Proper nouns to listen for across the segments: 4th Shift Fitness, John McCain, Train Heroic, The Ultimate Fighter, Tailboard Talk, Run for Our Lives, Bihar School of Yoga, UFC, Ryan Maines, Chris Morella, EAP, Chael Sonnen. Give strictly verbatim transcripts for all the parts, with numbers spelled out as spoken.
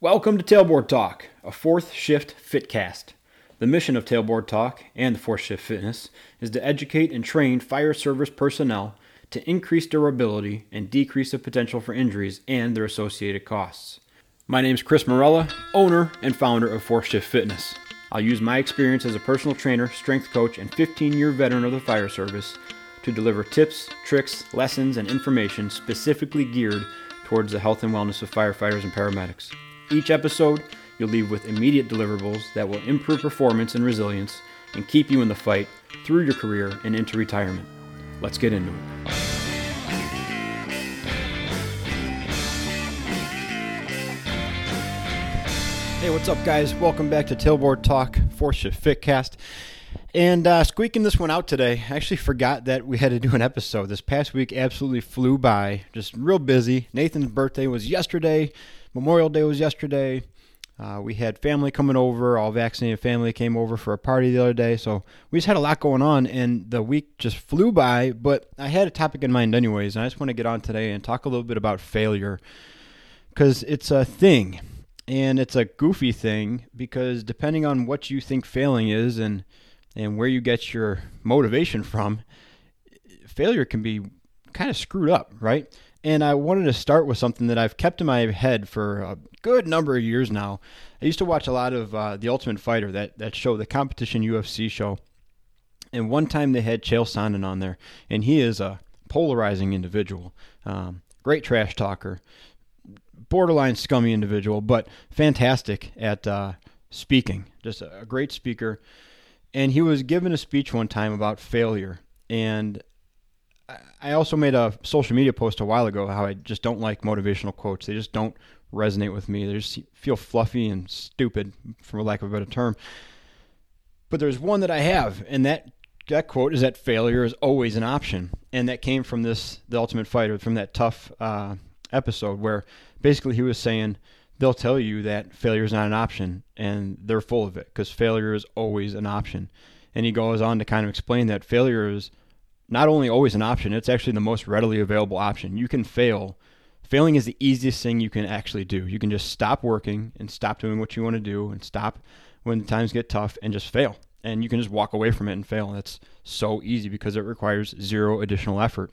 Welcome to Tailboard Talk, a fourth Shift Fitcast. The mission of Tailboard Talk and the fourth Shift Fitness is to educate and train fire service personnel to increase durability and decrease the potential for injuries and their associated costs. My name is Chris Morella, owner and founder of fourth Shift Fitness. I'll use my experience as a personal trainer, strength coach, and fifteen-year veteran of the fire service to deliver tips, tricks, lessons, and information specifically geared towards the health and wellness of firefighters and paramedics. Each episode, you'll leave with immediate deliverables that will improve performance and resilience and keep you in the fight through your career and into retirement. Let's get into it. Hey, what's up, guys? Welcome back to Tailboard Talk, fourth Shift Fitcast. And uh, squeaking this one out today, I actually forgot that we had to do an episode. This past week absolutely flew by, just real busy. Nathan's birthday was yesterday. Memorial Day was yesterday. Uh, we had family coming over. All vaccinated family came over for a party the other day. So we just had a lot going on, and the week just flew by. But I had a topic in mind anyways, and I just want to get on today and talk a little bit about failure, because it's a thing, and it's a goofy thing, because depending on what you think failing is and, and where you get your motivation from, failure can be kind of screwed up, right? And I wanted to start with something that I've kept in my head for a good number of years now. I used to watch a lot of uh, The Ultimate Fighter, that, that show, the competition U F C show. And one time they had Chael Sonnen on there, and he is a polarizing individual. Um, great trash talker, borderline scummy individual, but fantastic at uh, speaking, just a, a great speaker. And he was given a speech one time about failure, and I also made a social media post a while ago how I just don't like motivational quotes. They just don't resonate with me. They just feel fluffy and stupid, for lack of a better term. But there's one that I have, and that, that quote is that failure is always an option. And that came from this, The Ultimate Fighter, from that tough uh, episode where basically he was saying, they'll tell you that failure is not an option, and they're full of it, because failure is always an option. And he goes on to kind of explain that failure is not only always an option, it's actually the most readily available option. You can fail. Failing is the easiest thing you can actually do. You can just stop working and stop doing what you want to do and stop when the times get tough and just fail. And you can just walk away from it and fail. And that's so easy because it requires zero additional effort.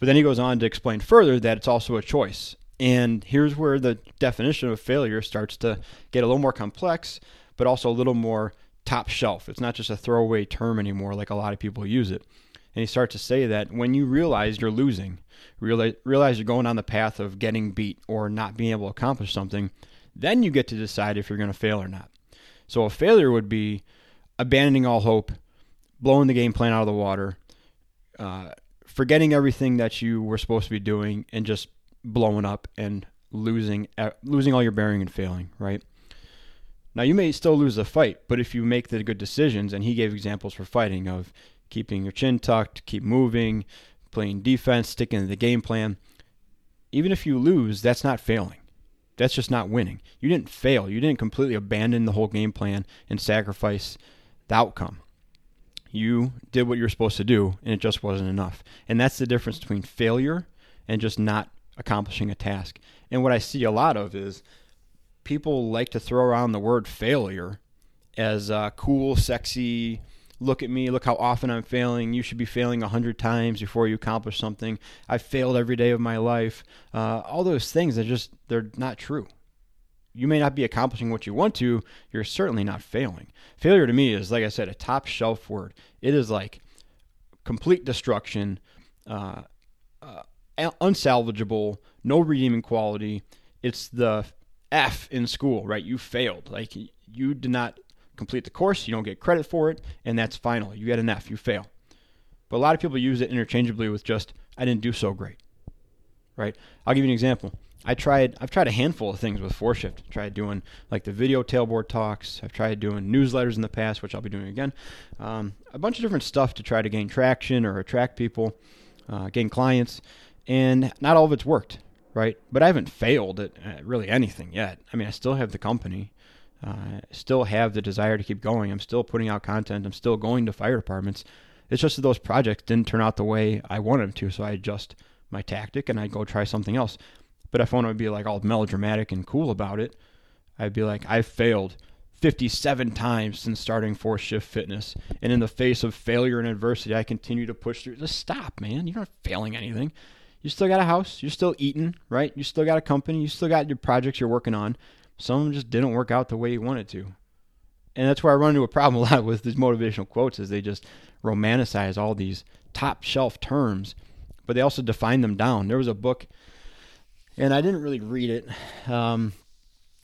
But then he goes on to explain further that it's also a choice. And here's where the definition of failure starts to get a little more complex, but also a little more top shelf. It's not just a throwaway term anymore like a lot of people use it. And he starts to say that when you realize you're losing, realize, realize you're going on the path of getting beat or not being able to accomplish something, then you get to decide if you're going to fail or not. So a failure would be abandoning all hope, blowing the game plan out of the water, uh, forgetting everything that you were supposed to be doing and just blowing up and losing, uh, losing all your bearing and failing, right? Now, you may still lose the fight, but if you make the good decisions, and he gave examples for fighting of keeping your chin tucked, keep moving, playing defense, sticking to the game plan. Even if you lose, that's not failing. That's just not winning. You didn't fail. You didn't completely abandon the whole game plan and sacrifice the outcome. You did what you were supposed to do, and it just wasn't enough. And that's the difference between failure and just not accomplishing a task. And what I see a lot of is people like to throw around the word failure as uh, cool, sexy, look at me, look how often I'm failing. You should be failing a hundred times before you accomplish something. I failed every day of my life. Uh, all those things are just, they're not true. You may not be accomplishing what you want to. You're certainly not failing. Failure to me is, like I said, a top shelf word. It is like complete destruction, uh, uh, unsalvageable, no redeeming quality. It's the F in school, right? You failed. Like you did not complete the course, you don't get credit for it, and that's final. You get an F, you fail. But a lot of people use it interchangeably with just, I didn't do so great, right? I'll give you an example. I tried, I've tried a handful of things with fourth Shift. I tried doing like the video Tailboard Talks. I've tried doing newsletters in the past, which I'll be doing again. Um, a bunch of different stuff to try to gain traction or attract people, uh, gain clients, and not all of it's worked, right? But I haven't failed at, at really anything yet. I mean, I still have the company. Uh, still have the desire to keep going. I'm still putting out content. I'm still going to fire departments. It's just that those projects didn't turn out the way I wanted them to, so I adjust my tactic and I go try something else. But if I want to be like all melodramatic and cool about it, I'd be like, I've failed fifty-seven times since starting fourth Shift Fitness. And in the face of failure and adversity, I continue to push through. Just stop, man. You're not failing anything. You still got a house. You're still eating, right? You still got a company. You still got your projects you're working on. Some of them just didn't work out the way you wanted to. And that's where I run into a problem a lot with these motivational quotes, is they just romanticize all these top shelf terms, but they also define them down. There was a book, and I didn't really read it. Um,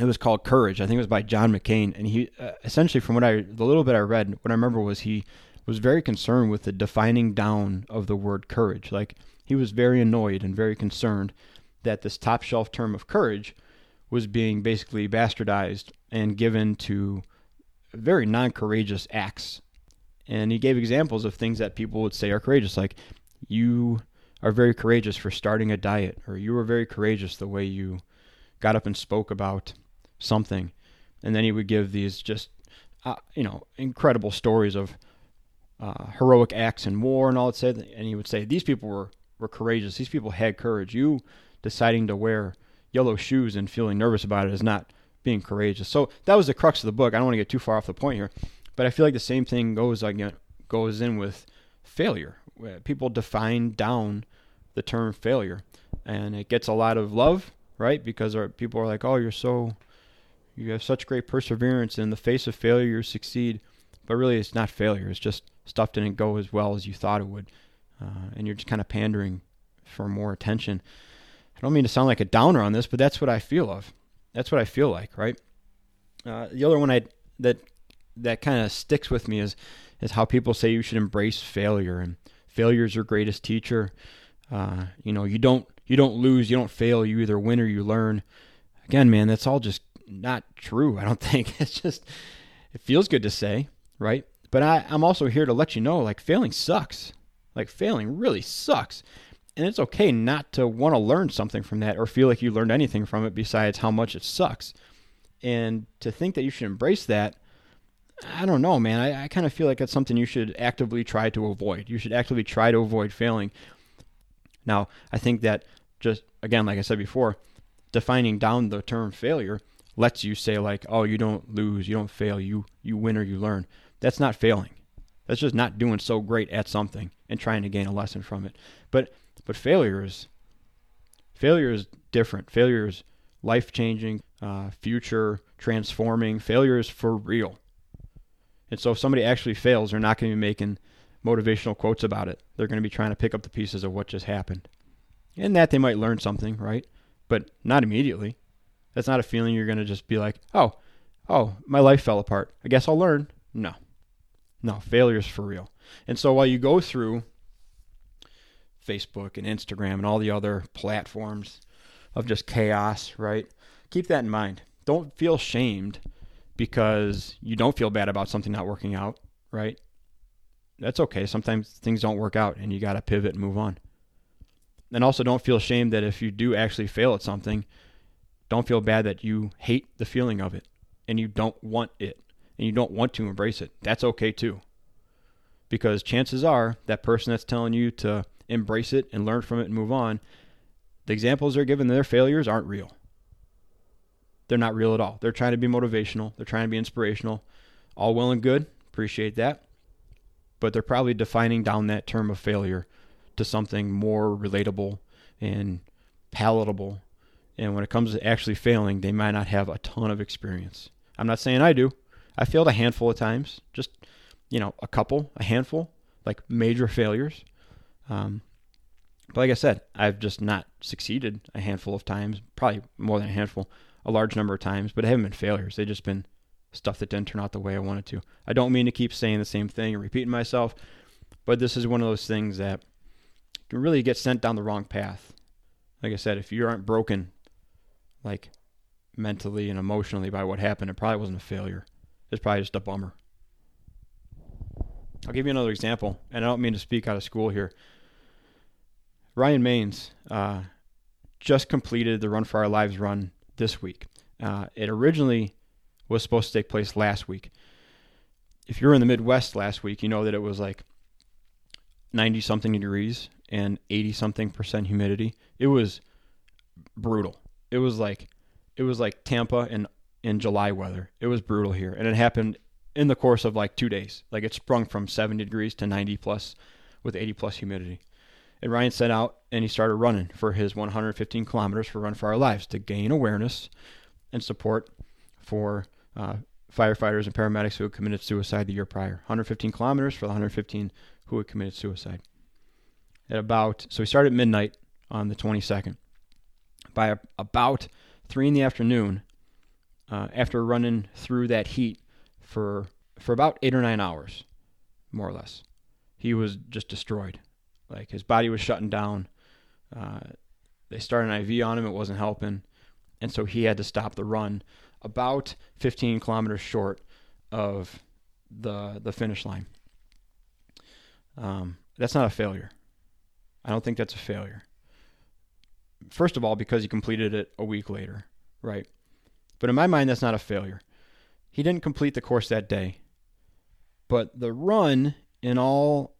it was called Courage. I think it was by John McCain. And he uh, essentially, from what I, the little bit I read, what I remember was he was very concerned with the defining down of the word courage. Like, he was very annoyed and very concerned that this top shelf term of courage was being basically bastardized and given to very non-courageous acts. And he gave examples of things that people would say are courageous, like, you are very courageous for starting a diet, or you were very courageous the way you got up and spoke about something. And then he would give these just, uh, you know, incredible stories of uh, heroic acts in war and all that said. And he would say, these people were, were courageous. These people had courage. You deciding to wear yellow shoes and feeling nervous about it is not being courageous. So that was the crux of the book. I don't want to get too far off the point here, but I feel like the same thing goes again, goes in with failure. People define down the term failure, and it gets a lot of love, right? Because our, people are like, oh, you're so, you have such great perseverance. In the face of failure, you succeed. But really, it's not failure. It's just stuff didn't go as well as you thought it would. Uh, and you're just kind of pandering for more attention. I don't mean to sound like a downer on this, but that's what I feel of. That's what I feel like, right? Uh, the other one I that that kind of sticks with me is is how people say you should embrace failure, and failure is your greatest teacher. Uh, you know, you don't you don't lose, you don't fail, you either win or you learn. Again, man, that's all just not true, I don't think. It's just, it feels good to say, right? But I, I'm also here to let you know, like, failing sucks. Like, failing really sucks. And it's okay not to want to learn something from that or feel like you learned anything from it besides how much it sucks. And to think that you should embrace that, I don't know, man. I, I kind of feel like that's something you should actively try to avoid. You should actively try to avoid failing. Now, I think that just, again, like I said before, defining down the term failure lets you say, like, oh, you don't lose, you don't fail, you you win or you learn. That's not failing. That's just not doing so great at something and trying to gain a lesson from it. But But failure is, failure is different. Failure is life-changing, uh, future-transforming. Failure is for real. And so if somebody actually fails, they're not going to be making motivational quotes about it. They're going to be trying to pick up the pieces of what just happened. In that, they might learn something, right? But not immediately. That's not a feeling you're going to just be like, oh, oh, my life fell apart, I guess I'll learn. No. No, failure is for real. And so while you go through Facebook and Instagram and all the other platforms of just chaos, right? Keep that in mind. Don't feel shamed because you don't feel bad about something not working out, right? That's okay. Sometimes things don't work out and you got to pivot and move on. And also don't feel shamed that if you do actually fail at something, don't feel bad that you hate the feeling of it and you don't want it and you don't want to embrace it. That's okay too. Because chances are that person that's telling you to embrace it and learn from it and move on, the examples they're given, their failures aren't real. They're not real at all. They're trying to be motivational. They're trying to be inspirational. All well and good. Appreciate that. But they're probably defining down that term of failure to something more relatable and palatable. And when it comes to actually failing, they might not have a ton of experience. I'm not saying I do. I failed a handful of times, just, you know, a couple, a handful, like major failures. Um, but like I said, I've just not succeeded a handful of times, probably more than a handful, a large number of times, but it haven't been failures. They've just been stuff that didn't turn out the way I wanted to. I don't mean to keep saying the same thing and repeating myself, but this is one of those things that can really get sent down the wrong path. Like I said, if you aren't broken, like mentally and emotionally by what happened, it probably wasn't a failure. It's probably just a bummer. I'll give you another example, and I don't mean to speak out of school here. Ryan Maines uh, just completed the Run for Our Lives run this week. Uh, it originally was supposed to take place last week. If you were in the Midwest last week, you know that it was like ninety-something degrees and eighty-something percent humidity. It was brutal. It was like it was like Tampa in in July weather. It was brutal here. And it happened in the course of like two days. Like it sprung from seventy degrees to ninety plus with eighty plus humidity. And Ryan set out and he started running for his one hundred fifteen kilometers for Run for Our Lives to gain awareness and support for uh, firefighters and paramedics who had committed suicide the year prior. one hundred fifteen kilometers for the one hundred fifteen who had committed suicide. At about, so we started at midnight on the twenty-second. By a, about three in the afternoon, uh, after running through that heat for for about eight or nine hours, more or less, he was just destroyed. Like his body was shutting down. Uh, they started an I V on him. It wasn't helping. And so he had to stop the run about fifteen kilometers short of the the finish line. Um, that's not a failure. I don't think that's a failure. First of all, because he completed it a week later, right? But in my mind, that's not a failure. He didn't complete the course that day. But the run, in all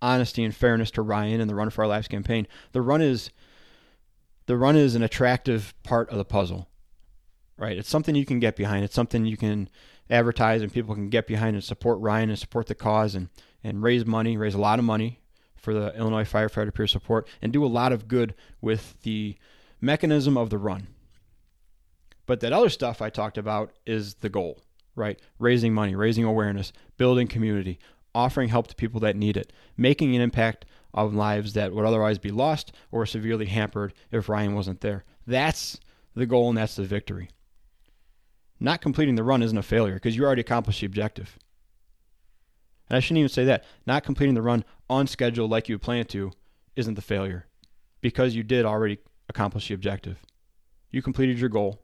honesty and fairness to Ryan and the Run for Our Lives campaign, the run is the run is an attractive part of the puzzle, right? It's something you can get behind. It's something you can advertise and people can get behind and support Ryan and support the cause and, and raise money, raise a lot of money for the Illinois Firefighter Peer Support and do a lot of good with the mechanism of the run. But that other stuff I talked about is the goal, right? Raising money, raising awareness, building community, offering help to people that need it, making an impact on lives that would otherwise be lost or severely hampered if Ryan wasn't there. That's the goal and that's the victory. Not completing the run isn't a failure because you already accomplished the objective. And I shouldn't even say that. Not completing the run on schedule like you planned to isn't the failure because you did already accomplish the objective. You completed your goal.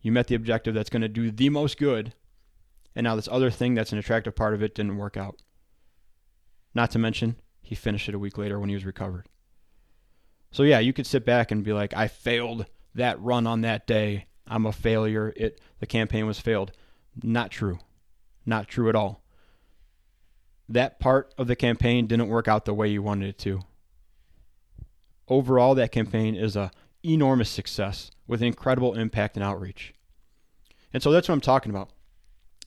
You met the objective that's going to do the most good. And now this other thing that's an attractive part of it didn't work out. Not to mention, he finished it a week later when he was recovered. So yeah, you could sit back and be like, I failed that run on that day. I'm a failure. It the campaign was failed. Not true. Not true at all. That part of the campaign didn't work out the way you wanted it to. Overall, that campaign is an enormous success with an incredible impact and outreach. And so that's what I'm talking about.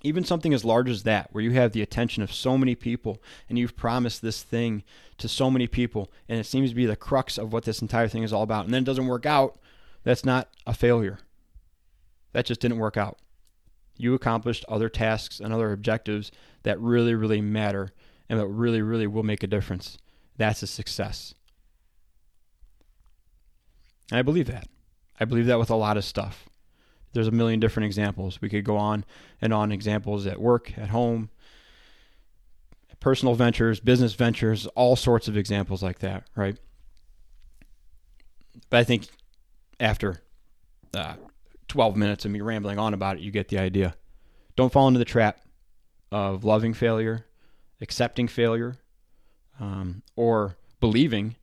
Even something as large as that, where you have the attention of so many people and you've promised this thing to so many people and it seems to be the crux of what this entire thing is all about, and then it doesn't work out, that's not a failure. That just didn't work out. You accomplished other tasks and other objectives that really, really matter and that really, really will make a difference. That's a success. And I believe that. I believe that with a lot of stuff. There's a million different examples. We could go on and on, examples at work, at home, personal ventures, business ventures, all sorts of examples like that, right? But I think after uh, twelve minutes of me rambling on about it, you get the idea. Don't fall into the trap of loving failure, accepting failure, um, or believing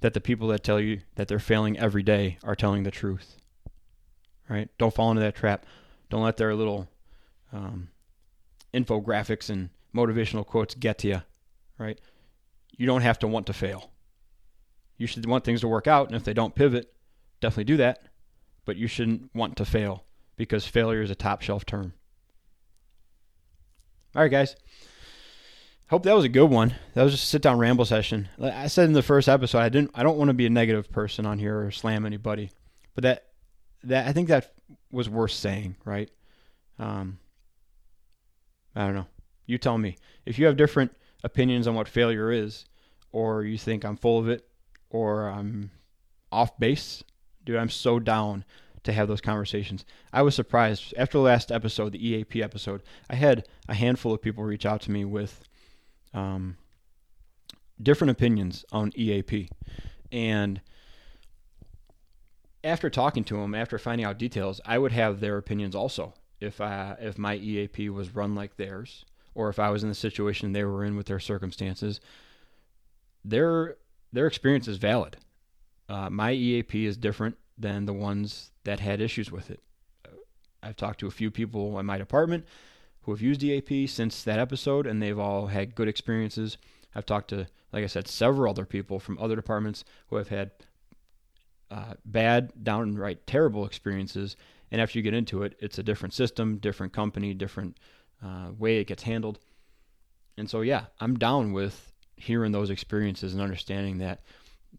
that the people that tell you that they're failing every day are telling the truth. Right? Don't fall into that trap. Don't let their little um, infographics and motivational quotes get to you. Right? You don't have to want to fail. You should want things to work out, and if they don't pivot, definitely do that. But you shouldn't want to fail because failure is a top shelf term. All right, guys. Hope that was a good one. That was just a sit-down ramble session. Like I said in the first episode, I didn't. I don't want to be a negative person on here or slam anybody, but that. That I think that was worth saying, right? Um, I don't know. You tell me. If you have different opinions on what failure is, or you think I'm full of it, or I'm off base, dude, I'm so down to have those conversations. I was surprised. After the last episode, the E A P episode, I had a handful of people reach out to me with um, different opinions on E A P. And after talking to them, after finding out details, I would have their opinions also. If I, if my E A P was run like theirs, or if I was in the situation they were in with their circumstances, their their experience is valid. Uh, my E A P is different than the ones that had issues with it. I've talked to a few people in my department who have used E A P since that episode, and they've all had good experiences. I've talked to, like I said, several other people from other departments who have had Uh, bad, downright terrible experiences And after you get into it, it's a different system, different company, different uh, way it gets handled. And so, yeah, I'm down with hearing those experiences and understanding that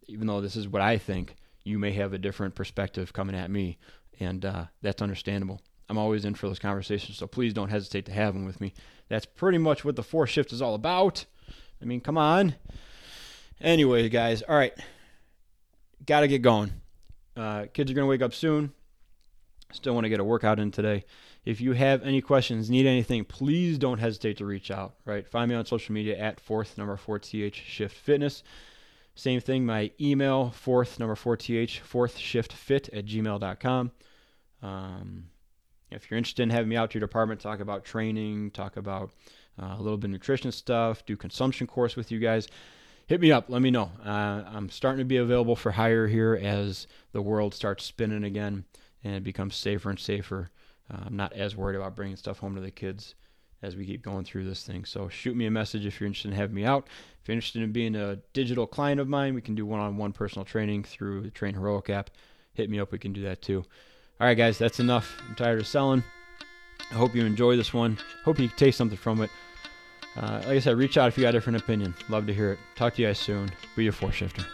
even though this is what I think, you may have a different perspective coming at me, and uh, that's understandable. I'm always in for those conversations, so please don't hesitate to have them with me. That's pretty much what the fourth shift is all about. I mean, come on. Anyway, guys, all right, got to get going. Uh, kids are going to wake up soon. Still want to get a workout in today. If you have any questions, need anything, please don't hesitate to reach out, right? Find me on social media at fourth, number four, th, shift fitness. Same thing, my email, fourth, number four, th, fourth shift fit at gmail dot com. Um, if you're interested in having me out to your department, talk about training, talk about uh, a little bit of nutrition stuff, do consumption course with you guys, hit me up. Let me know. Uh, I'm starting to be available for hire here as the world starts spinning again and it becomes safer and safer. Uh, I'm not as worried about bringing stuff home to the kids as we keep going through this thing. So shoot me a message if you're interested in having me out. If you're interested in being a digital client of mine, we can do one-on-one personal training through the Train Heroic app. Hit me up. We can do that too. All right, guys, that's enough. I'm tired of selling. I hope you enjoy this one. Hope you taste something from it. Uh, like I said, reach out if you got a different opinion. Love to hear it. Talk to you guys soon. Be a four shifter.